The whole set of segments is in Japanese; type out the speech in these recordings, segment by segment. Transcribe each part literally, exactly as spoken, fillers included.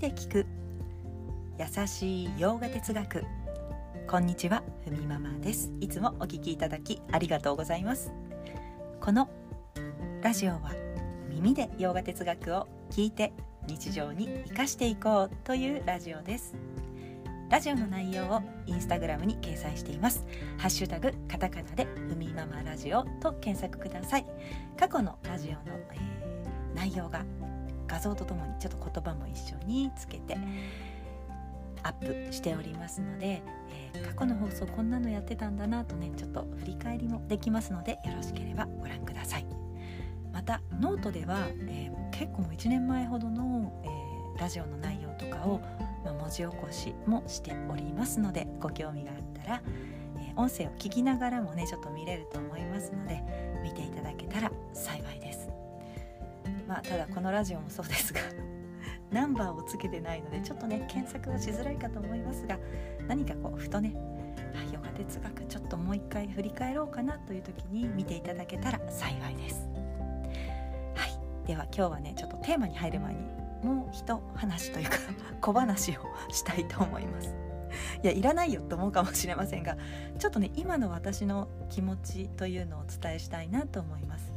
耳で聞く優しい洋画哲学。こんにちは、ふみママです。いつもお聞きいただきありがとうございます。このラジオは耳で洋画哲学を聞いて日常に生かしていこうというラジオです。ラジオの内容をインスタグラムに掲載しています。ハッシュタグカタカナでふみママラジオと検索ください。過去のラジオの、えー、内容が画像とともにちょっと言葉も一緒につけてアップしておりますので、えー、過去の放送こんなのやってたんだなとね、ちょっと振り返りもできますので、よろしければご覧ください。またノートでは、えー、結構もういちねんまえほどの、えー、ラジオの内容とかを文字起こしもしておりますので、ご興味があったら、えー、音声を聞きながらもねちょっと見れると思いますので、見ていただけたら幸いです。まあただこのラジオもそうですがナンバーをつけてないのでちょっとね検索はしづらいかと思いますが、何かこうふとねヨガ哲学ちょっともう一回振り返ろうかなという時に見ていただけたら幸いです。はい、では今日はねちょっとテーマに入る前にもう一話というか小話をしたいと思います。いやいらないよと思うかもしれませんが、ちょっとね今の私の気持ちというのをお伝えしたいなと思います。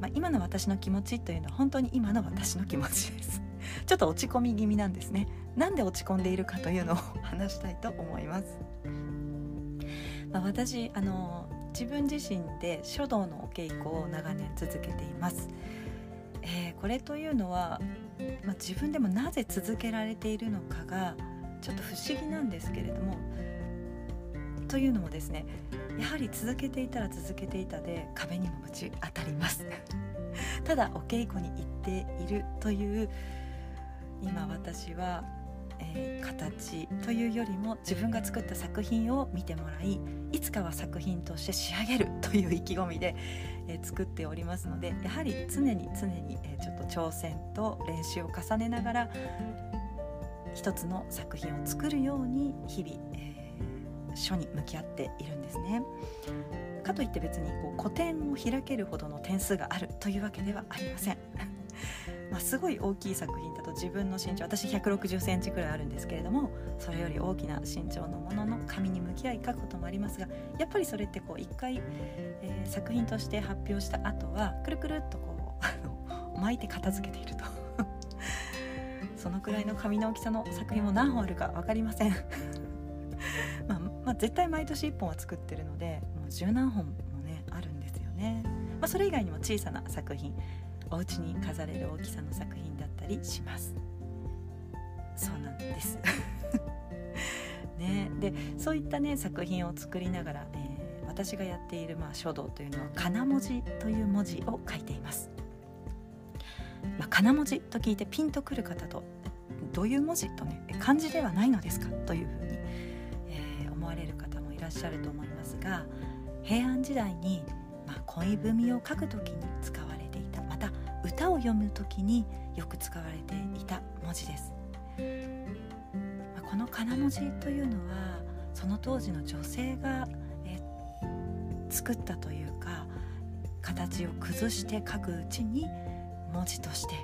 まあ、今の私の気持ちというのは本当に今の私の気持ちです。ちょっと落ち込み気味なんですね。なんで落ち込んでいるかというのを話したいと思います。まあ、私あの自分自身で書道のお稽古を長年続けています。えー、これというのは、まあ、自分でもなぜ続けられているのかがちょっと不思議なんですけれども、というのもですね、やはり続けていたら続けていたで壁にもぶち当たりますただお稽古に行っているという今私は、えー、形というよりも自分が作った作品を見てもらい、いつかは作品として仕上げるという意気込みで、えー、作っておりますので、やはり常に常に、えー、ちょっと挑戦と練習を重ねながら一つの作品を作るように日々、えー書に向き合っているんですね。かといって別にこう古典を開けるほどの点数があるというわけではありませんまあすごい大きい作品だと自分の身長、私ひゃくろくじゅっセンチくらいあるんですけれども、それより大きな身長のものの紙に向き合い書くこともありますが、やっぱりそれってこう一回、えー、作品として発表した後はくるくるっとこうあの巻いて片付けているとそのくらいの紙の大きさの作品も何本あるか分かりませんまあまあ、絶対毎年いっぽんは作ってるので、もう十何本もねあるんですよね。まあ、それ以外にも小さな作品、お家に飾れる大きさの作品だったりします。そうなんですね。でそういったね作品を作りながら、えー、私がやっている、まあ、書道というのはかな文字という文字を書いています。まあ、かな文字と聞いてピンとくる方と、どういう文字とね、漢字ではないのですかというふうに思われる方もいらっしゃると思いますが、平安時代に、まあ、恋文を書くときに使われていた、また歌を読むときによく使われていた文字です。まあ、このかな文字というのはその当時の女性がえ作ったというか、形を崩して書くうちに文字として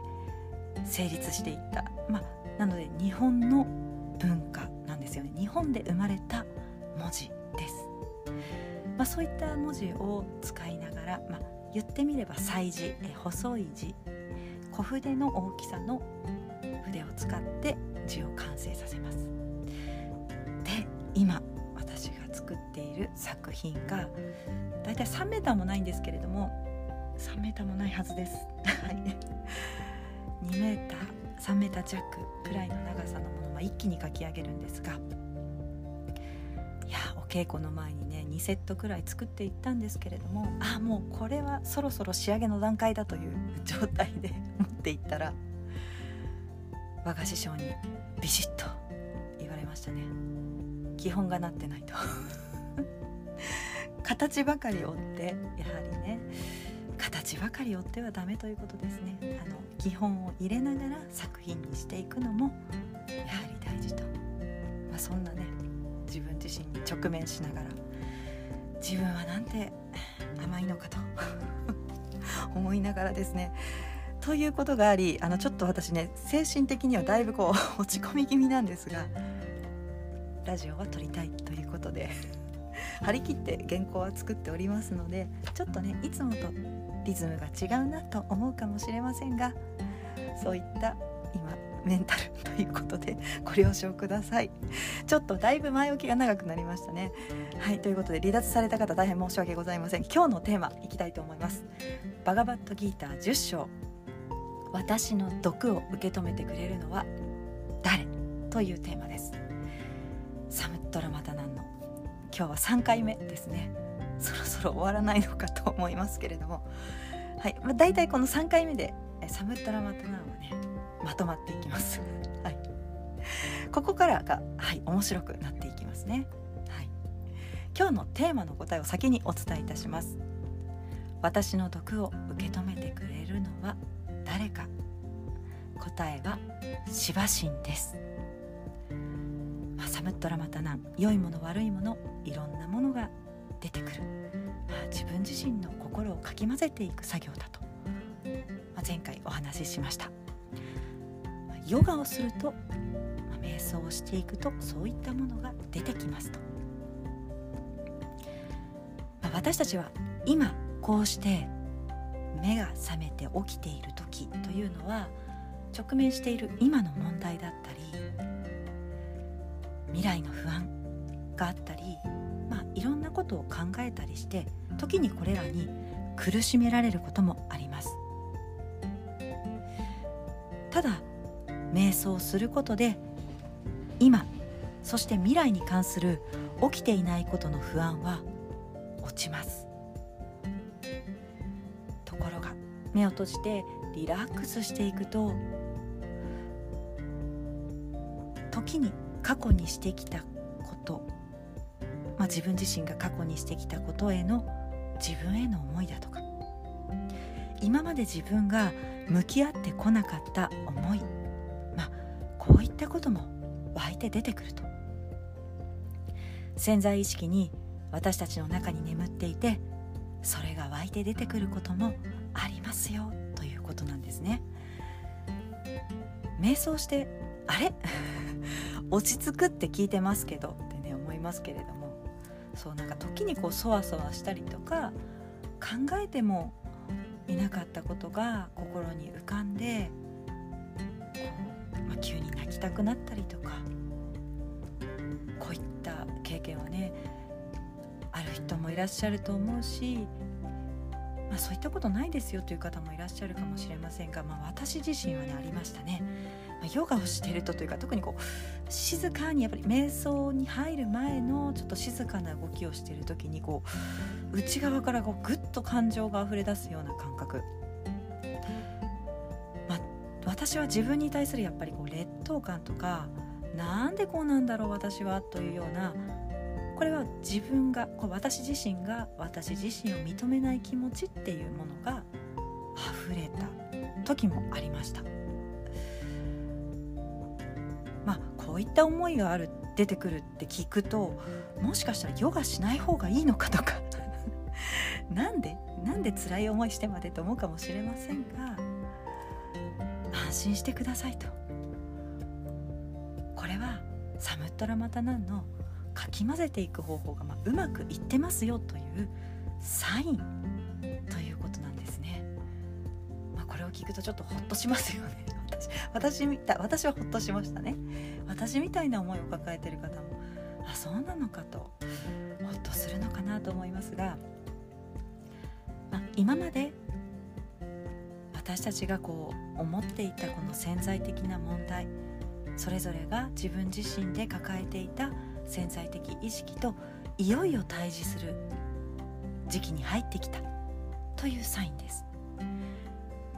成立していった、まあ、なので日本の文化なんですよね。日本で生まれた文字です。まあ、そういった文字を使いながら、まあ、言ってみれば細字、え細い字、小筆の大きさの筆を使って字を完成させます。で今私が作っている作品がだいたいさんメーターもないんですけれども、さんメーターもないはずですにメーター、さんメーター弱くらいの長さのものを、まあ、一気に書き上げるんですが、いやお稽古の前にねにセットくらい作っていったんですけれども、あもうこれはそろそろ仕上げの段階だという状態で持っていったら、我が師匠にビシッと言われましたね。基本がなってないと形ばかり追って、やはりね形ばかり追ってはダメということですね。あの基本を入れながら作品にしていくのもやはり大事と、まあ、そんなね自分自身に直面しながら、自分はなんて甘いのかと思いながらですね、ということがあり、あのちょっと私ね、精神的にはだいぶこう落ち込み気味なんですが、ラジオは撮りたいということで張り切って原稿は作っておりますので、ちょっとねいつもとリズムが違うなと思うかもしれませんが、そういった今メンタルということでご了承ください。ちょっとだいぶ前置きが長くなりましたね。はい、ということで離脱された方大変申し訳ございません。今日のテーマいきたいと思います。バガバットギーターじゅっ章、私の毒を受け止めてくれるのは誰というテーマです。サムットラマタナンの今日はさんかいめですね。そろそろ終わらないのかと思いますけれども、はい、まあ、だいたいこのさんかいめでサムットラマタナンはねまとまっていきます、はい、ここからが、はい、面白くなっていきますね、はい、今日のテーマの答えを先にお伝えいたします。私の毒を受け止めてくれるのは誰か。答えはシヴァ神です。まあ、サムットラマタナン、良いもの悪いものいろんなものが出てくる、まあ、自分自身の心をかき混ぜていく作業だと、まあ、前回お話ししました。ヨガをすると、まあ、瞑想をしていくとそういったものが出てきますと、まあ、私たちは今こうして目が覚めて起きている時というのは、直面している今の問題だったり未来の不安があったり、まあ、いろんなことを考えたりして、時にこれらに苦しめられることもあります。ただ瞑想することで今そして未来に関する起きていないことの不安は落ちます。ところが目を閉じてリラックスしていくと、時に過去にしてきたこと、まあ、自分自身が過去にしてきたことへの自分への思いだとか、今まで自分が向き合ってこなかった思い、こういったことも湧いて出てくると、潜在意識に私たちの中に眠っていて、それが湧いて出てくることもありますよということなんですね。瞑想してあれ落ち着くって聞いてますけどってね思いますけれども、そうなんか時にこうそわそわしたりとか、考えてもいなかったことが心に浮かんで、まあ、急に泣きたくなったりとか、こういった経験はねある人もいらっしゃると思うし、まあ、そういったことないですよという方もいらっしゃるかもしれませんが、まあ、私自身はねありましたね。まあ、ヨガをしているとというか、特にこう静かにやっぱり瞑想に入る前のちょっと静かな動きをしている時に、こう内側からこうぐっと感情があふれ出すような感覚、私は自分に対するやっぱりこう劣等感とか、なんでこうなんだろう私はというような、これは自分がこう私自身が私自身を認めない気持ちっていうものが溢れた時もありました。まあこういった思いがある出てくるって聞くと、もしかしたらヨガしない方がいいのかとかなんでなんで辛い思いしてまでと思うかもしれませんが、安心してくださいと、これはサムットラマタナンのかき混ぜていく方法が、まあ、うまくいってますよというサインということなんですね。まあ、これを聞くとちょっとほっとしますよね。私、私、私はほっとしましたね。私みたいな思いを抱えている方も、あ、そうなのかとほっとするのかなと思いますが、まあ、今まで私たちがこう思っていたこの潜在的な問題、それぞれが自分自身で抱えていた潜在的意識といよいよ対峙する時期に入ってきたというサインです。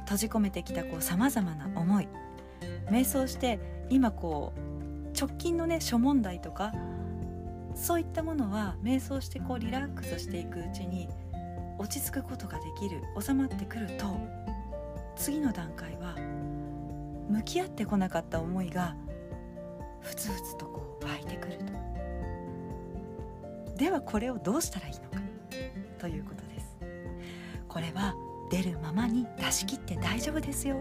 閉じ込めてきたこう様々な思い、瞑想して今こう直近のね諸問題とかそういったものは、瞑想してこうリラックスしていくうちに落ち着くことができる、収まってくると、次の段階は向き合ってこなかった思いがふつふつとこう湧いてくると。ではこれをどうしたらいいのかということです。これは出るままに出し切って大丈夫ですよ。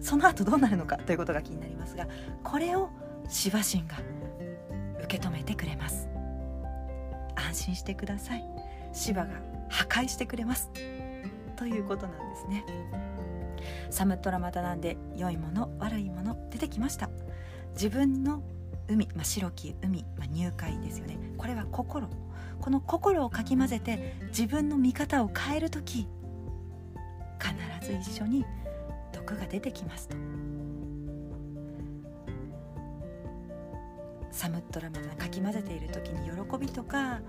その後どうなるのかということが気になりますが、これをシヴァ神が受け止めてくれます。安心してください、シヴァが破壊してくれますということなんですね。サムットラマダナンで良いもの悪いもの出てきました。自分の海、まあ、白き海、まあ、入海ですよね。これは心、この心をかき混ぜて自分の見方を変えるとき、必ず一緒に毒が出てきますと。サムットラマダナンかき混ぜているときに喜びとか、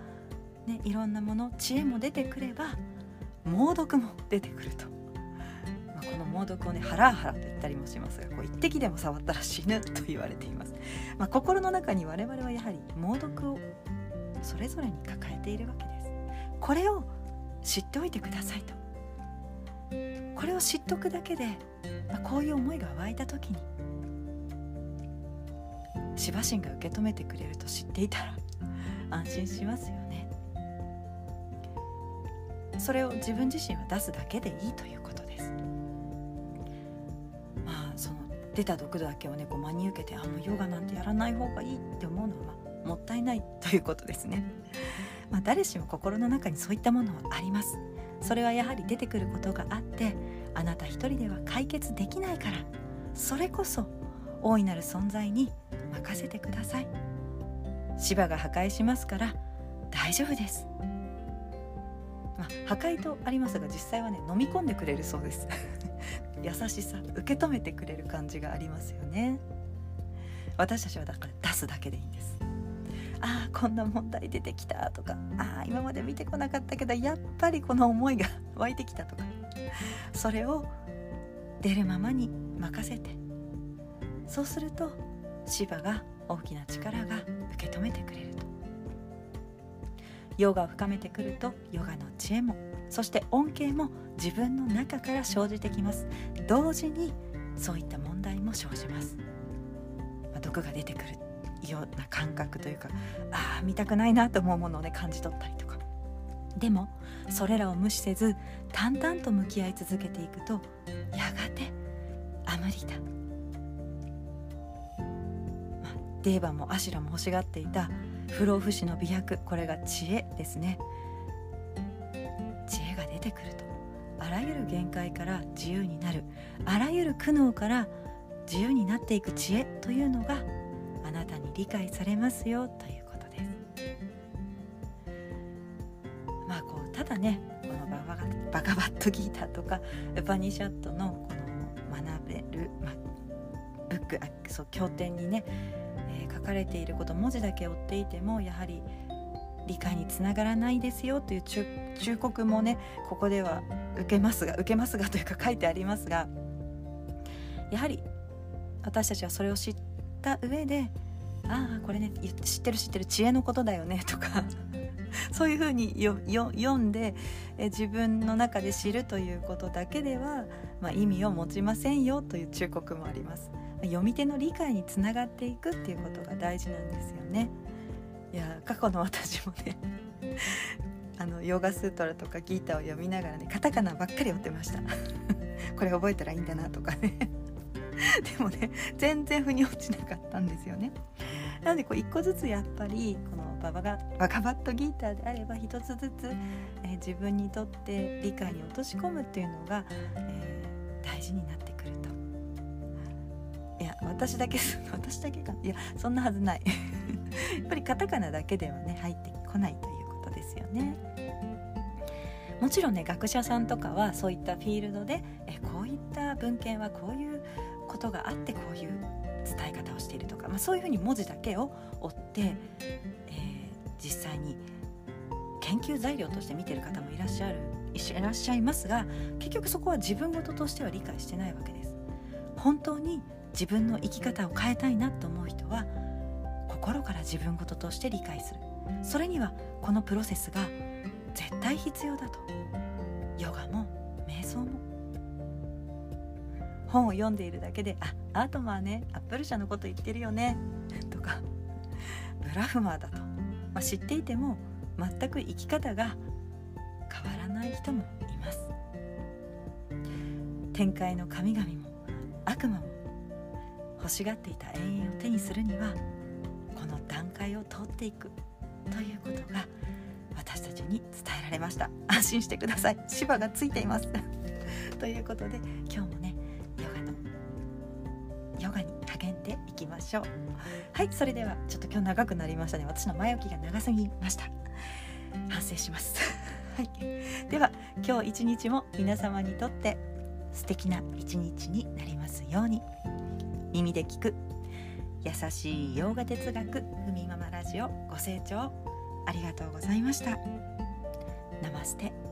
ね、いろんなもの、知恵も出てくれば猛毒も出てくると。この猛毒をね、ハラハラと言ったりもしますが、こう一滴でも触ったら死ぬと言われています。まあ、心の中に我々はやはり猛毒をそれぞれに抱えているわけです。これを知っておいてくださいと。これを知っておくだけで、まあ、こういう思いが湧いた時にシヴァ神が受け止めてくれると知っていたら安心しますよね。それを自分自身は出すだけでいいということです。出た毒だけをね、こう真に受けて、あ、もうヨガなんてやらない方がいいって思うのは、まあ、もったいないということですね。まあ、誰しも心の中にそういったものはあります。それはやはり出てくることがあって、あなた一人では解決できないから、それこそ大いなる存在に任せてください。シヴァが破壊しますから大丈夫です。まあ、破壊とありますが、実際はね、飲み込んでくれるそうです優しさ、受け止めてくれる感じがありますよね。私たちはだから出すだけでいいんです。ああ、こんな問題出てきたとか、ああ、今まで見てこなかったけどやっぱりこの思いが湧いてきたとか、それを出るままに任せて、そうするとシヴァが、大きな力が受け止めてくれると。ヨガを深めてくると、ヨガの知恵も、そして恩恵も自分の中から生じてきます。同時にそういった問題も生じます。まあ、毒が出てくるような感覚というか、ああ、見たくないなと思うものをね、感じ取ったりとか。でもそれらを無視せず、淡々と向き合い続けていくと、やがてアムリタ、まあ、デーバもアシュラも欲しがっていた不老不死の美薬、これが知恵ですね。知恵が出てくると、あらゆる限界から自由になる、あらゆる苦悩から自由になっていく知恵というのがあなたに理解されますよということです。まあ、こうただね、このバガバ、バガバットギーターとかウパニシャットのこの学べる、ま、ブック、あ、そう経典にね、えー、書かれていること、文字だけ追っていてもやはり理解につながらないですよという忠告もね、ここでは受けますが受けますがというか書いてありますが、やはり私たちはそれを知った上で、ああ、これね、知ってる知ってる知恵のことだよねとかそういうふうによよ読んで、え自分の中で知るということだけでは、まあ、意味を持ちませんよという忠告もあります。読み手の理解につながっていくっていうことが大事なんですよね。いや、過去の私もねあのヨガスートラとかギーターを読みながらね、カタカナばっかり追ってましたこれ覚えたらいいんだなとかねでもね、全然腑に落ちなかったんですよね。なので、こう一個ずつやっぱりこのババがバガバットギーターであれば、一つずつ、えー、自分にとって理解に落とし込むっていうのが、えー、大事になってくると。いや、私だけ私だけかいや、そんなはずないやっぱりカタカナだけではね、入ってこないということですよね。もちろんね、学者さんとかはそういったフィールドで、えこういった文献はこういうことがあって、こういう伝え方をしているとか、まあ、そういうふうに文字だけを追って、えー、実際に研究材料として見ている方もいらっしゃる、いらっしゃいますが、結局そこは自分事としては理解してないわけです。本当に自分の生き方を変えたいなと思う人は、心から自分事として理解する。それにはこのプロセスが絶対必要だと。ヨガも瞑想も。本を読んでいるだけで、あ、アートマーね、アップル社のこと言ってるよねとか、ブラフマーだと、まあ、知っていても全く生き方が変わらない人もいます。天界の神々も悪魔も欲しがっていた永遠を手にするには、この段階を通っていくということが私たちに伝えられました。安心してください、芝がついていますということで、今日もねヨガのヨガに励んでいきましょう。はい、それではちょっと今日長くなりましたね。私の前置きが長すぎました。反省しますはい、では今日一日も皆様にとって素敵な一日になりますように。耳で聞く優しい洋画哲学ふみママラジオ、ご清聴ありがとうございました。ナマステ。